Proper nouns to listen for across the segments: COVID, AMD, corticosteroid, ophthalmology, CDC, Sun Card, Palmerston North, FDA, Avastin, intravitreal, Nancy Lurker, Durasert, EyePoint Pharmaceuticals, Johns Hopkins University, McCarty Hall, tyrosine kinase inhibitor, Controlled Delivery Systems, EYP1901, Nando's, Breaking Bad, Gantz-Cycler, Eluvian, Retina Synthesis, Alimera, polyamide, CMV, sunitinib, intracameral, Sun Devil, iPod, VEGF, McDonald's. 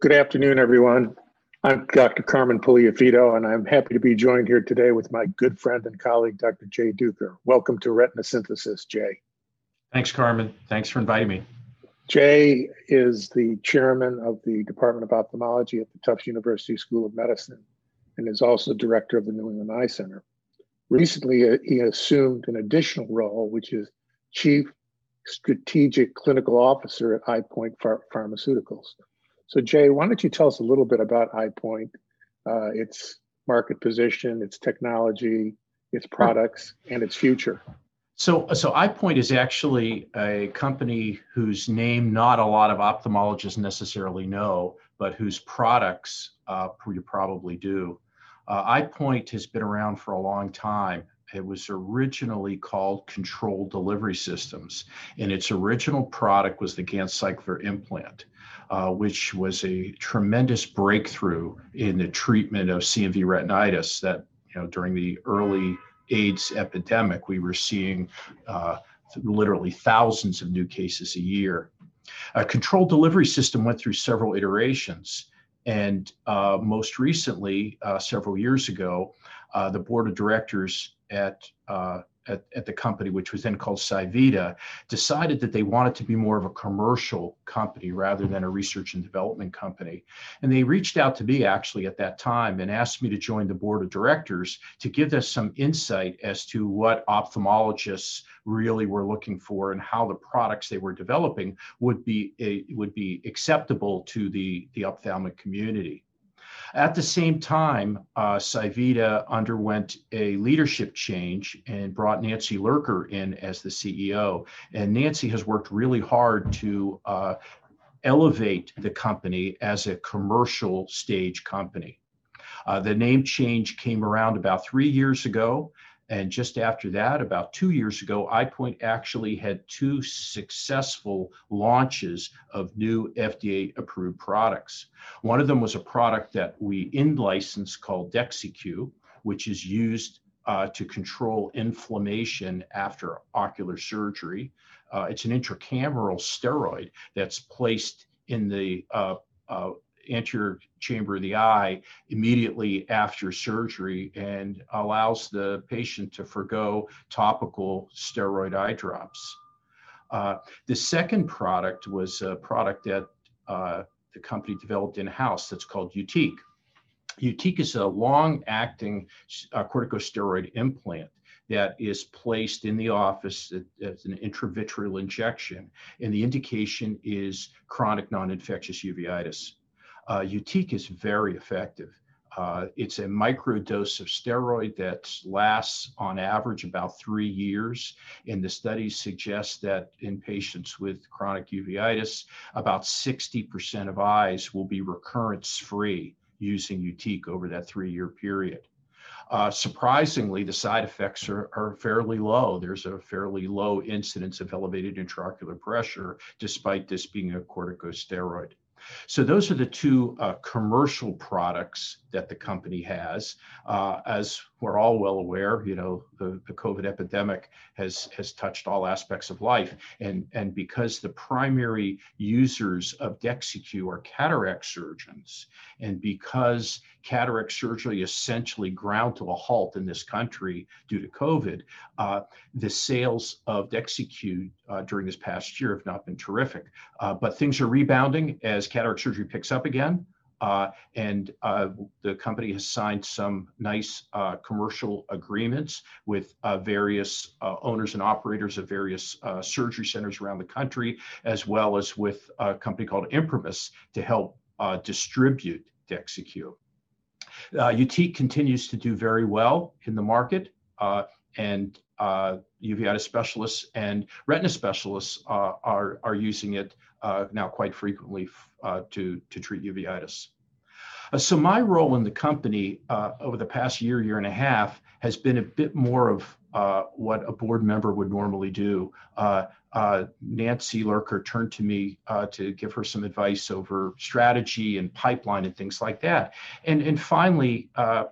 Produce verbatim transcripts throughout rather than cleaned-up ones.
Good afternoon, everyone. I'm Doctor Carmen Puliafito, and I'm happy to be joined here today with my good friend and colleague, Doctor Jay Duker. Welcome to Retina Synthesis, Jay. Thanks, Carmen. Thanks for inviting me. Jay is the chairman of the Department of Ophthalmology at the Tufts University School of Medicine, and is also director of the New England Eye Center. Recently, he assumed an additional role, which is Chief Strategic Clinical Officer at EyePoint Pharmaceuticals. So Jay, why don't you tell us a little bit about EyePoint, uh, its market position, its technology, its products, and its future? So, so EyePoint is actually a company whose name not a lot of ophthalmologists necessarily know, but whose products uh, you probably do. Uh, EyePoint has been around for a long time. It was originally called Controlled Delivery Systems, and its original product was the Gantz-Cycler implant, uh, which was a tremendous breakthrough in the treatment of C M V retinitis. That, you know, during the early AIDS epidemic, we were seeing uh, literally thousands of new cases a year. A Controlled Delivery System went through several iterations, and uh, most recently, uh, several years ago, uh, the board of directors At, uh, at, at the company, which was then called pSivida, decided that they wanted to be more of a commercial company rather than a research and development company. And they reached out to me actually at that time and asked me to join the board of directors to give us some insight as to what ophthalmologists really were looking for and how the products they were developing would be, a, would be acceptable to the, the ophthalmic community. At the same time, uh, pSivida underwent a leadership change and brought Nancy Lurker in as the C E O. And Nancy has worked really hard to uh, elevate the company as a commercial stage company. Uh, the name change came around about three years ago. And just after that, about two years ago, EyePoint actually had two successful launches of new F D A-approved products. One of them was a product that we in-licensed called Dexycu, which is used uh, to control inflammation after ocular surgery. Uh, it's an intracameral steroid that's placed in the uh, uh, anterior chamber of the eye immediately after surgery and allows the patient to forgo topical steroid eye drops. Uh, the second product was a product that uh, the company developed in-house that's called Yutiq. Yutiq is a long-acting uh, corticosteroid implant that is placed in the office as an intravitreal injection, and the indication is chronic non-infectious uveitis. Uh, Yutiq is very effective. Uh, it's a microdose of steroid that lasts on average about three years. And the studies suggest that in patients with chronic uveitis, about sixty percent of eyes will be recurrence-free using Yutiq over that three-year period. Uh, surprisingly, the side effects are, are fairly low. There's a fairly low incidence of elevated intraocular pressure, despite this being a corticosteroid. So those are the two uh, commercial products that the company has. Uh, as we're all well aware, you know, the, the COVID epidemic has, has touched all aspects of life. And, and because the primary users of Dexycu are cataract surgeons, and because cataract surgery essentially ground to a halt in this country due to COVID, uh, the sales of Dexycu uh, during this past year have not been terrific. Uh, but things are rebounding as cataract surgery picks up again. Uh, and uh, the company has signed some nice uh, commercial agreements with uh, various uh, owners and operators of various uh, surgery centers around the country, as well as with a company called Impremis to help uh, distribute Dexycu. Uh, Yutiq continues to do very well in the market, uh, and uh, uveitis specialists and retina specialists uh, are, are using it Uh, now quite frequently uh, to, to treat uveitis. Uh, so my role in the company uh, over the past year, year and a half has been a bit more of uh, what a board member would normally do. Uh, uh, Nancy Lurker turned to me uh, to give her some advice over strategy and pipeline and things like that. And, and finally, uh,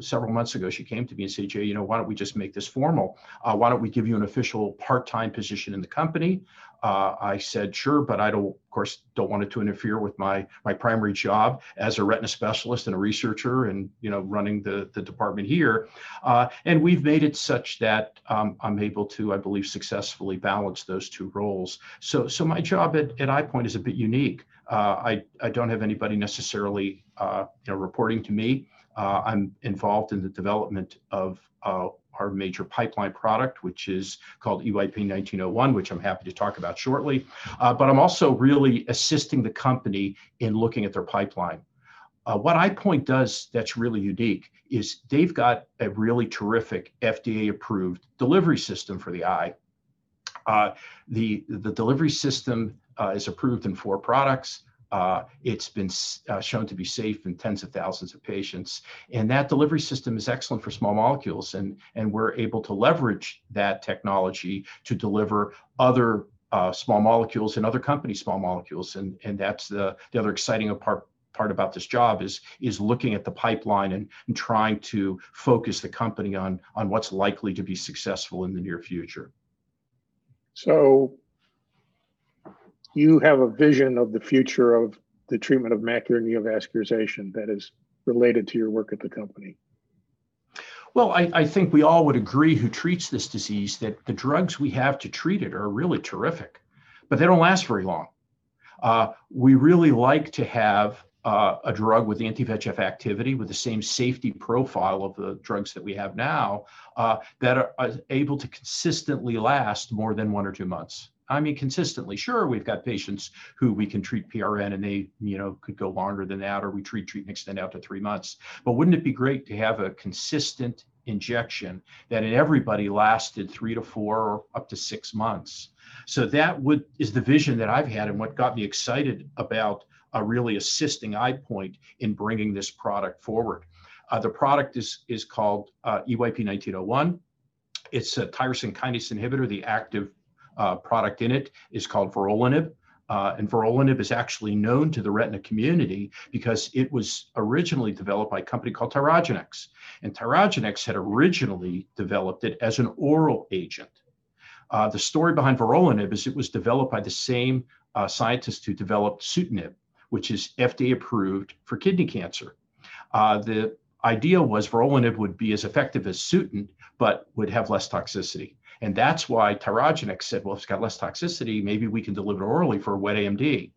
several months ago, she came to me and said, Jay, you know, why don't we just make this formal? Uh, why don't we give you an official part-time position in the company? Uh, I said, sure, but I don't, of course, don't want it to interfere with my, my primary job as a retina specialist and a researcher and, you know, running the, the department here. Uh, and we've made it such that um, I'm able to, I believe, successfully balance those two roles. So, so my job at, at EyePoint is a bit unique. Uh, I, I don't have anybody necessarily, uh, you know, reporting to me. Uh, I'm involved in the development of uh, our major pipeline product, which is called E Y P nineteen oh one, which I'm happy to talk about shortly. Uh, but I'm also really assisting the company in looking at their pipeline. Uh, what EyePoint does that's really unique is they've got a really terrific F D A-approved delivery system for the eye. Uh, the, the delivery system uh, is approved in four products. Uh, it's been uh, shown to be safe in tens of thousands of patients. And that delivery system is excellent for small molecules. And, and we're able to leverage that technology to deliver other uh, small molecules and other company small molecules. And, and that's the, the other exciting part, part about this job is, is looking at the pipeline and, and trying to focus the company on, on what's likely to be successful in the near future. So you have a vision of the future of the treatment of macular neovascularization that is related to your work at the company. Well, I, I think we all would agree who treats this disease that the drugs we have to treat it are really terrific, but they don't last very long. Uh, we really like to have uh, a drug with anti-V E G F activity with the same safety profile of the drugs that we have now uh, that are, are able to consistently last more than one or two months. I mean, consistently, sure, we've got patients who we can treat P R N and they, you know, could go longer than that, or we treat, treat and extend out to three months. But wouldn't it be great to have a consistent injection that in everybody lasted three to four or up to six months? So that would is the vision that I've had and what got me excited about uh, really assisting EyePoint in bringing this product forward. Uh, the product is, is called uh, E Y P nineteen oh one. It's a tyrosine kinase inhibitor. The active Uh, product in it is called vorolanib, uh, and vorolanib is actually known to the retina community because it was originally developed by a company called Tyrogenex, and Tyrogenex had originally developed it as an oral agent. Uh, the story behind vorolanib is it was developed by the same uh, scientists who developed sunitinib, which is F D A approved for kidney cancer. Uh, the idea was vorolanib would be as effective as sunitinib, but would have less toxicity. And that's why Tyrogenex said, well, if it's got less toxicity, maybe we can deliver it orally for wet A M D.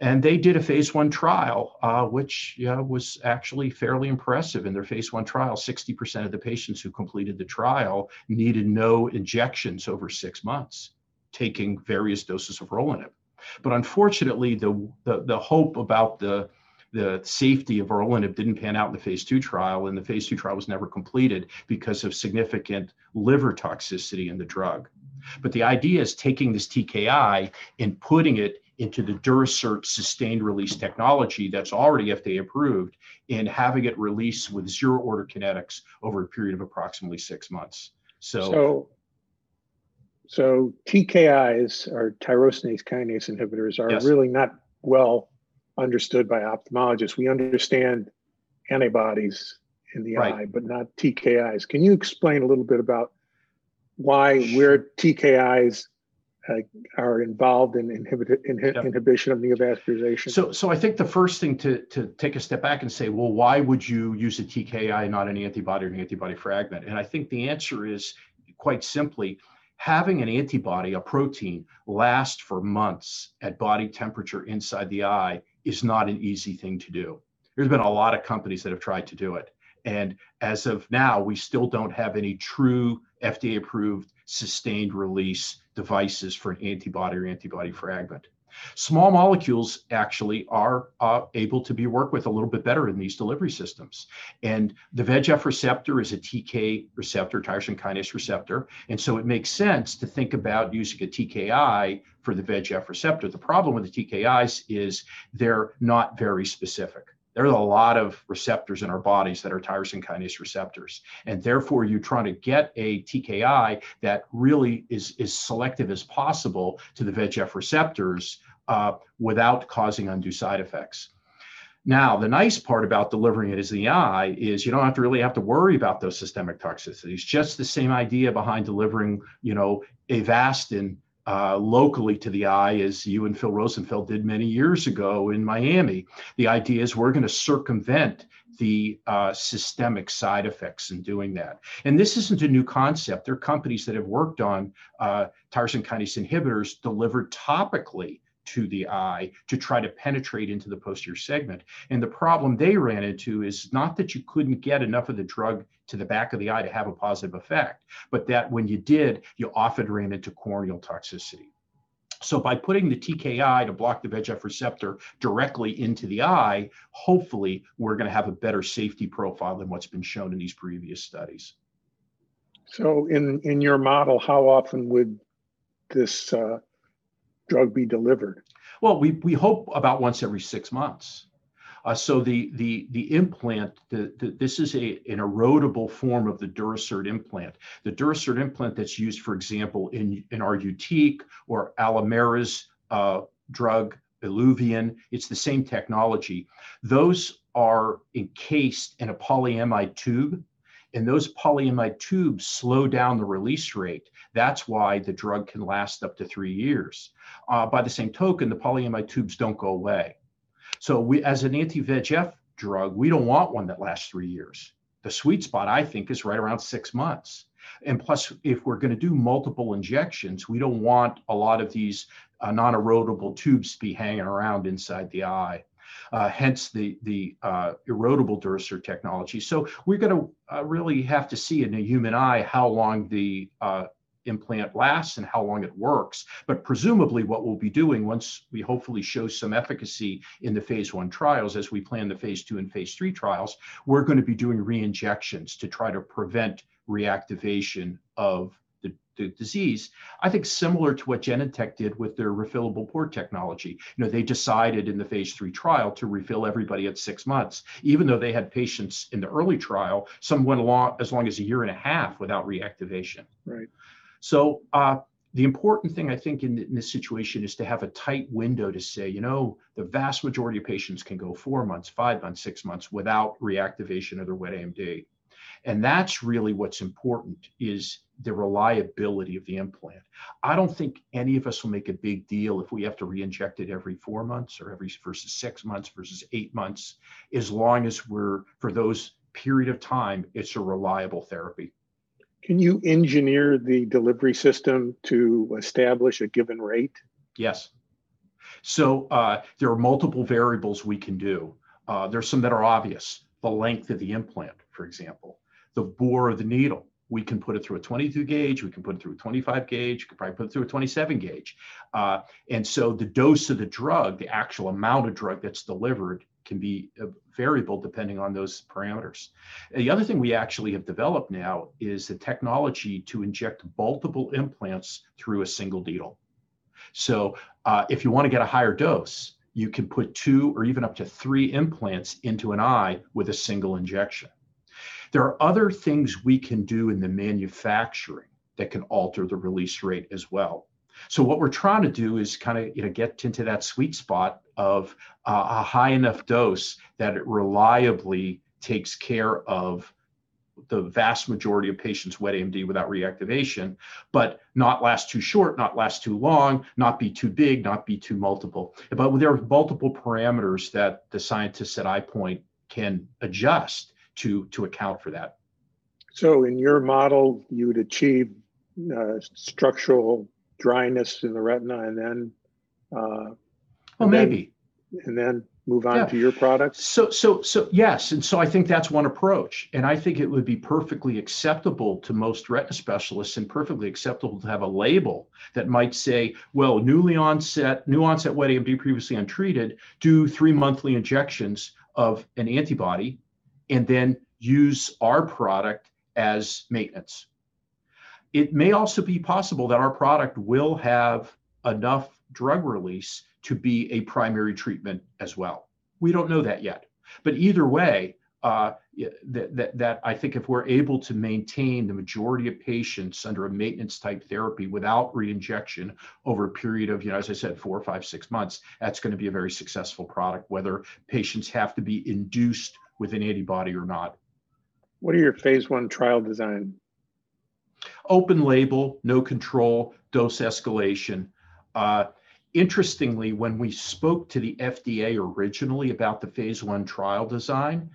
And they did a phase one trial, uh, which yeah, was actually fairly impressive. In their phase one trial, sixty percent of the patients who completed the trial needed no injections over six months, taking various doses of vorolanib. But unfortunately, the, the, the hope about the The safety of vorolanib didn't pan out in the phase two trial, and the phase two trial was never completed because of significant liver toxicity in the drug. But the idea is taking this T K I and putting it into the Durasert sustained release technology that's already F D A approved and having it release with zero order kinetics over a period of approximately six months. So, so, so T K Is, or tyrosinase kinase inhibitors, are yes. really not well understood by ophthalmologists. We understand antibodies in the right. eye, but not T K Is. Can you explain a little bit about why where T K Is uh, are involved in inhibit inhi yep. inhibition of neovascularization? So, so I think the first thing to, to take a step back and say, well, why would you use a T K I and not an antibody or an antibody fragment? And I think the answer is quite simply, having an antibody, a protein, last for months at body temperature inside the eye is not an easy thing to do. There's been a lot of companies that have tried to do it. And as of now, we still don't have any true F D A approved sustained release devices for an antibody or antibody fragment. Small molecules actually are uh, able to be worked with a little bit better in these delivery systems. And the V E G F receptor is a T K receptor, tyrosine kinase receptor. And so it makes sense to think about using a T K I for the V E G F receptor. The problem with the T K Is is they're not very specific. There are a lot of receptors in our bodies that are tyrosine kinase receptors. And therefore, you're trying to get a T K I that really is as selective as possible to the V E G F receptors uh, without causing undue side effects. Now, the nice part about delivering it as the eye is you don't have to really have to worry about those systemic toxicities. Just the same idea behind delivering, you know, Avastin uh, locally to the eye, as you and Phil Rosenfeld did many years ago in Miami. The idea is we're going to circumvent the uh, systemic side effects in doing that. And this isn't a new concept. There are companies that have worked on uh, tyrosine kinase inhibitors delivered topically to the eye to try to penetrate into the posterior segment. And the problem they ran into is not that you couldn't get enough of the drug to the back of the eye to have a positive effect, but that when you did, you often ran into corneal toxicity. So by putting the T K I to block the V E G F receptor directly into the eye, hopefully we're going to have a better safety profile than what's been shown in these previous studies. So in, in your model, how often would this uh, drug be delivered? Well, we, we hope about once every six months. Uh, so the the the implant, the, the, this is a, an erodible form of the Durasert implant. The Durasert implant that's used, for example, in, in our Yutiq or Alimera's uh, drug, Eluvian, it's the same technology. Those are encased in a polyamide tube, and those polyamide tubes slow down the release rate. That's why the drug can last up to three years. Uh, by the same token, the polyamide tubes don't go away. So we, as an anti-V E G F drug, we don't want one that lasts three years. The sweet spot, I think, is right around six months. And plus, if we're going to do multiple injections, we don't want a lot of these uh, non-erodible tubes to be hanging around inside the eye. Uh, hence the, the uh, erodible Durasert technology. So we're going to uh, really have to see in a human eye how long the uh, implant lasts and how long it works. But presumably what we'll be doing once we hopefully show some efficacy in the phase one trials, as we plan the phase two and phase three trials, we're going to be doing re-injections to try to prevent reactivation of the, the disease. I think similar to what Genentech did with their refillable port technology. You know, they decided in the phase three trial to refill everybody at six months, even though they had patients in the early trial, some went along as long as a year and a half without reactivation. Right. So uh, the important thing, I think, in, in this situation is to have a tight window to say, you know, the vast majority of patients can go four months, five months, six months without reactivation of their wet A M D. And that's really what's important, is the reliability of the implant. I don't think any of us will make a big deal if we have to reinject it every four months or every versus six months versus eight months, as long as we're, for those period of time, it's a reliable therapy. Can you engineer the delivery system to establish a given rate? Yes. So uh, there are multiple variables we can do. Uh, there's some that are obvious. The length of the implant, for example, the bore of the needle. We can put it through a twenty-two gauge, we can put it through a twenty-five gauge, we could probably put it through a twenty-seven gauge. Uh, and so the dose of the drug, the actual amount of drug that's delivered, can be a variable depending on those parameters. The other thing we actually have developed now is the technology to inject multiple implants through a single needle. So uh, if you want to get a higher dose, you can put two or even up to three implants into an eye with a single injection. There are other things we can do in the manufacturing that can alter the release rate as well. So what we're trying to do is kind of, you know, get into that sweet spot of uh, a high enough dose that it reliably takes care of the vast majority of patients' wet A M D without reactivation, but not last too short, not last too long, not be too big, not be too multiple. But there are multiple parameters that the scientists at EyePoint can adjust to, to account for that. So in your model, you would achieve uh, structural dryness in the retina, and then, uh, well, and maybe, then, and then move on yeah. to your products. So, so, so yes, and so I think that's one approach, and I think it would be perfectly acceptable to most retina specialists, and perfectly acceptable to have a label that might say, well, newly onset, new onset wet A M D previously untreated, do three monthly injections of an antibody, and then use our product as maintenance. It may also be possible that our product will have enough drug release to be a primary treatment as well. We don't know that yet. But either way, uh, that, that, that I think if we're able to maintain the majority of patients under a maintenance type therapy without reinjection over a period of, you know, as I said, four, five, six months, that's going to be a very successful product, whether patients have to be induced with an antibody or not. What are your phase one trial design? Open label, no control, dose escalation. Uh, interestingly, when we spoke to the F D A originally about the phase one trial design,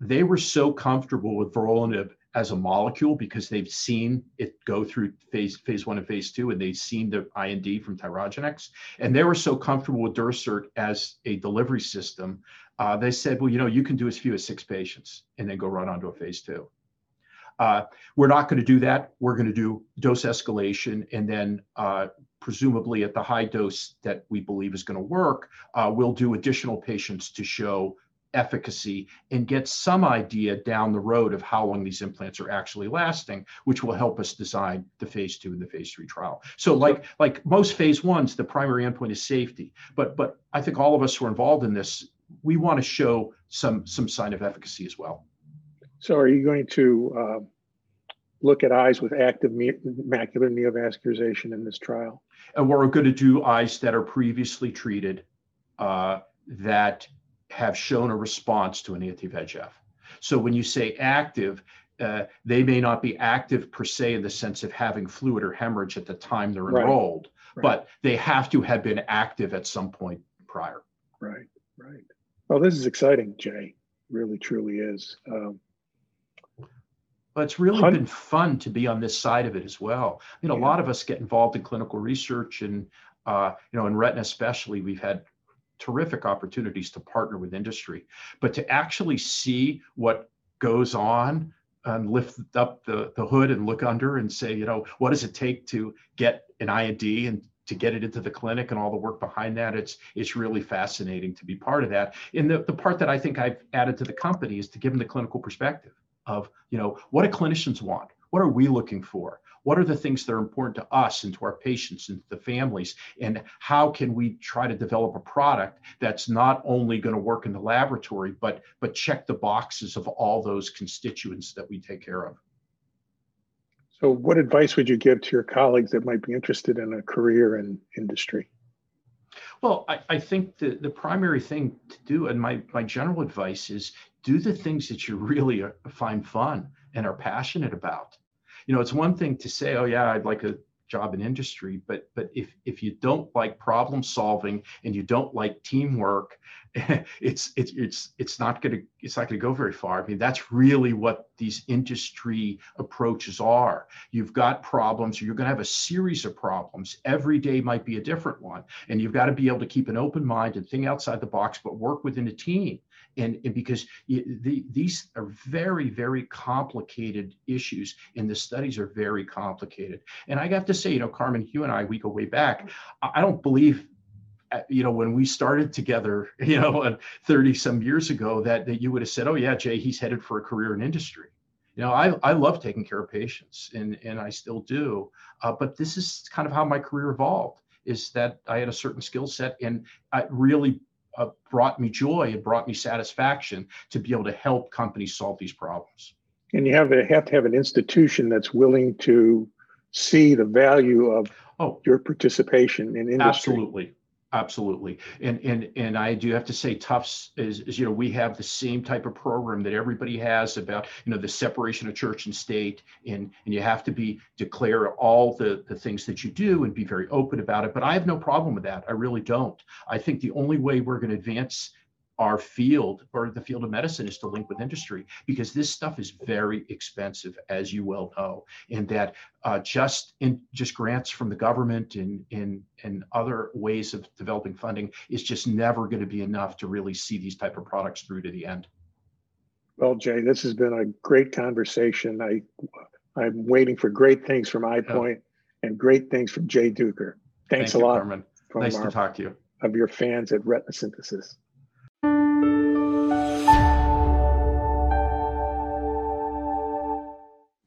they were so comfortable with vorolanib as a molecule because they've seen it go through phase phase one and phase two, and they've seen the I N D from Tyrogenex, and they were so comfortable with Durasert as a delivery system. Uh, they said, well, you know, you can do as few as six patients and then go right on to a phase two. Uh, we're not going to do that. We're going to do dose escalation, and then uh, presumably at the high dose that we believe is going to work, uh, we'll do additional patients to show efficacy and get some idea down the road of how long these implants are actually lasting, which will help us design the phase two and the phase three trial. So like like most phase ones, the primary endpoint is safety, but but I think all of us who are involved in this, we want to show some some sign of efficacy as well. So are you going to uh, look at eyes with active macular neovascularization in this trial? And we're going to do eyes that are previously treated uh, that have shown a response to an anti-V E G F. So when you say active, uh, they may not be active per se in the sense of having fluid or hemorrhage at the time they're enrolled, right. But they have to have been active at some point prior. Right, right. Well, this is exciting, Jay. Really, truly is. Um, But it's really been fun to be on this side of it as well. I mean, a lot of us get involved in clinical research, and uh, you know, in retina especially, we've had terrific opportunities to partner with industry. But to actually see what goes on and lift up the, the hood and look under and say, you know, what does it take to get an I N D and to get it into the clinic, and all the work behind that, it's it's really fascinating to be part of that. And the, the part that I think I've added to the company is to give them the clinical perspective of, you know, what do clinicians want? What are we looking for? What are the things that are important to us and to our patients and to the families? And how can we try to develop a product that's not only going to work in the laboratory, but, but check the boxes of all those constituents that we take care of? So what advice would you give to your colleagues that might be interested in a career in industry? Well, I, I think the, the primary thing to do, and my, my general advice is, do the things that you really are, find fun and are passionate about. You know, it's one thing to say, oh yeah, I'd like a job in industry, but but if if you don't like problem solving and you don't like teamwork, it's it's it's it's not gonna it's not gonna go very far. I mean, that's really what these industry approaches are. You've got problems, you're gonna have a series of problems. Every day might be a different one, and you've got to be able to keep an open mind and think outside the box, but work within a team. And, and because you, the, these are very, very complicated issues, and the studies are very complicated. And I have to say, you know, Carmen, you and I, we go way back. I don't believe, you know, when we started together, you know, thirty some years ago, that, that you would have said, oh yeah, Jay, he's headed for a career in industry. You know, I, I love taking care of patients, and, and I still do. Uh, but this is kind of how my career evolved, is that I had a certain skill set, and I really Uh, brought me joy and brought me satisfaction to be able to help companies solve these problems. And you have to have to have an institution that's willing to see the value of oh, your participation in industry. Absolutely. Absolutely. And, and, and I do have to say, Tufts is, is, you know, we have the same type of program that everybody has about, you know, the separation of church and state, and, and you have to be declare all the, the things that you do and be very open about it. But I have no problem with that. I really don't. I think the only way we're going to advance our field, or the field of medicine, is to link with industry, because this stuff is very expensive, as you well know, and that uh, just in just grants from the government and and and other ways of developing funding is just never going to be enough to really see these type of products through to the end. Well, Jay, this has been a great conversation. I I'm waiting for great things from EyePoint yeah. and great things from Jay Duker. Thanks Thank a you, lot, Carmen. Nice our, to talk to you. Of your fans at Retina Synthesis.